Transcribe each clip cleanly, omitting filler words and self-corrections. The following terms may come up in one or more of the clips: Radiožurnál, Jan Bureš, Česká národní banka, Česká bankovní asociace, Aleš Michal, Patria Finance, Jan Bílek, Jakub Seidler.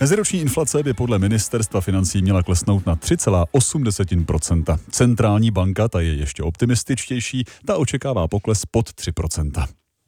Meziroční inflace by podle ministerstva financí měla klesnout na 3,8%. Centrální banka, ta je ještě optimističtější, ta očekává pokles pod 3%.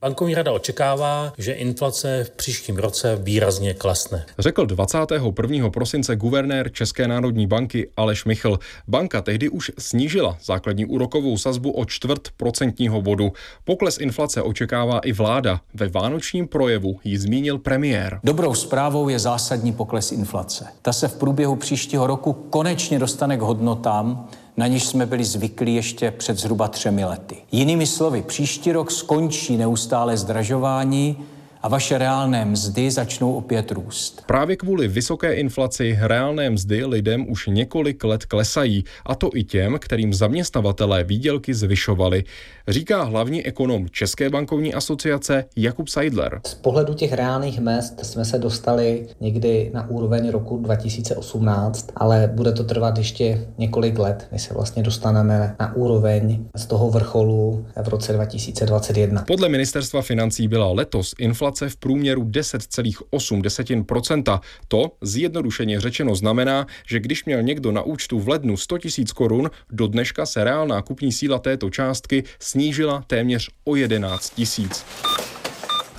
Bankovní rada očekává, že inflace v příštím roce výrazně klesne. Řekl 21. prosince guvernér České národní banky Aleš Michal. Banka tehdy už snížila základní úrokovou sazbu o 0,25% bodu. Pokles inflace očekává i vláda. Ve vánočním projevu ji zmínil premiér. Dobrou zprávou je zásadní pokles inflace. Ta se v průběhu příštího roku konečně dostane k hodnotám, na níž jsme byli zvyklí ještě před zhruba 3 lety. Jinými slovy, příští rok skončí neustálé zdražování a vaše reálné mzdy začnou opět růst. Právě kvůli vysoké inflaci reálné mzdy lidem už několik let klesají, a to i těm, kterým zaměstnavatelé výdělky zvyšovali, říká hlavní ekonom České bankovní asociace Jakub Seidler. Z pohledu těch reálných mezd jsme se dostali někdy na úroveň roku 2018, ale bude to trvat ještě několik let, než se vlastně dostaneme na úroveň z toho vrcholu v roce 2021. Podle ministerstva financí byla letos inflace v průměru 10,8%. To, zjednodušeně řečeno, znamená, že když měl někdo na účtu v lednu 100 000 korun, do dneška se reálná kupní síla této částky snížila téměř o 11 tisíc.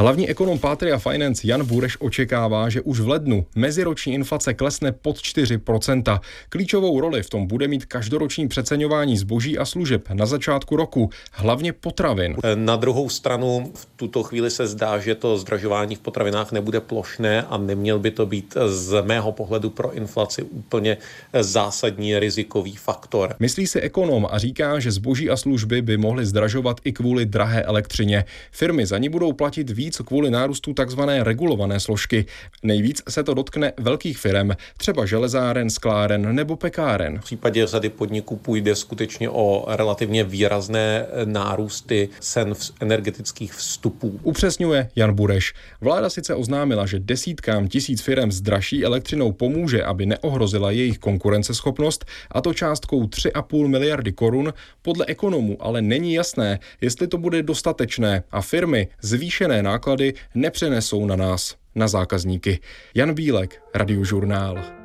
Hlavní ekonom Patria Finance Jan Bureš očekává, že už v lednu meziroční inflace klesne pod 4%. Klíčovou roli v tom bude mít každoroční přeceňování zboží a služeb na začátku roku, hlavně potravin. Na druhou stranu v tuto chvíli se zdá, že to zdražování v potravinách nebude plošné a neměl by to být z mého pohledu pro inflaci úplně zásadní rizikový faktor. Myslí si ekonom a říká, že zboží a služby by mohly zdražovat i kvůli drahé elektřině. Firmy za ní budou platit víc kvůli nárůstu takzvané regulované složky. Nejvíc se to dotkne velkých firem, třeba železáren, skláren nebo pekáren. V případě řady podniků půjde skutečně o relativně výrazné nárůsty cen energetických vstupů. Upřesňuje Jan Bureš. Vláda sice oznámila, že desítkám tisíc firem s dražší elektřinou pomůže, aby neohrozila jejich konkurenceschopnost, a to částkou 3,5 miliardy korun. Podle ekonomů ale není jasné, jestli to bude dostatečné a firmy zvýšené náklady nepřenesou na nás, na zákazníky. Jan Bílek, Radiožurnál.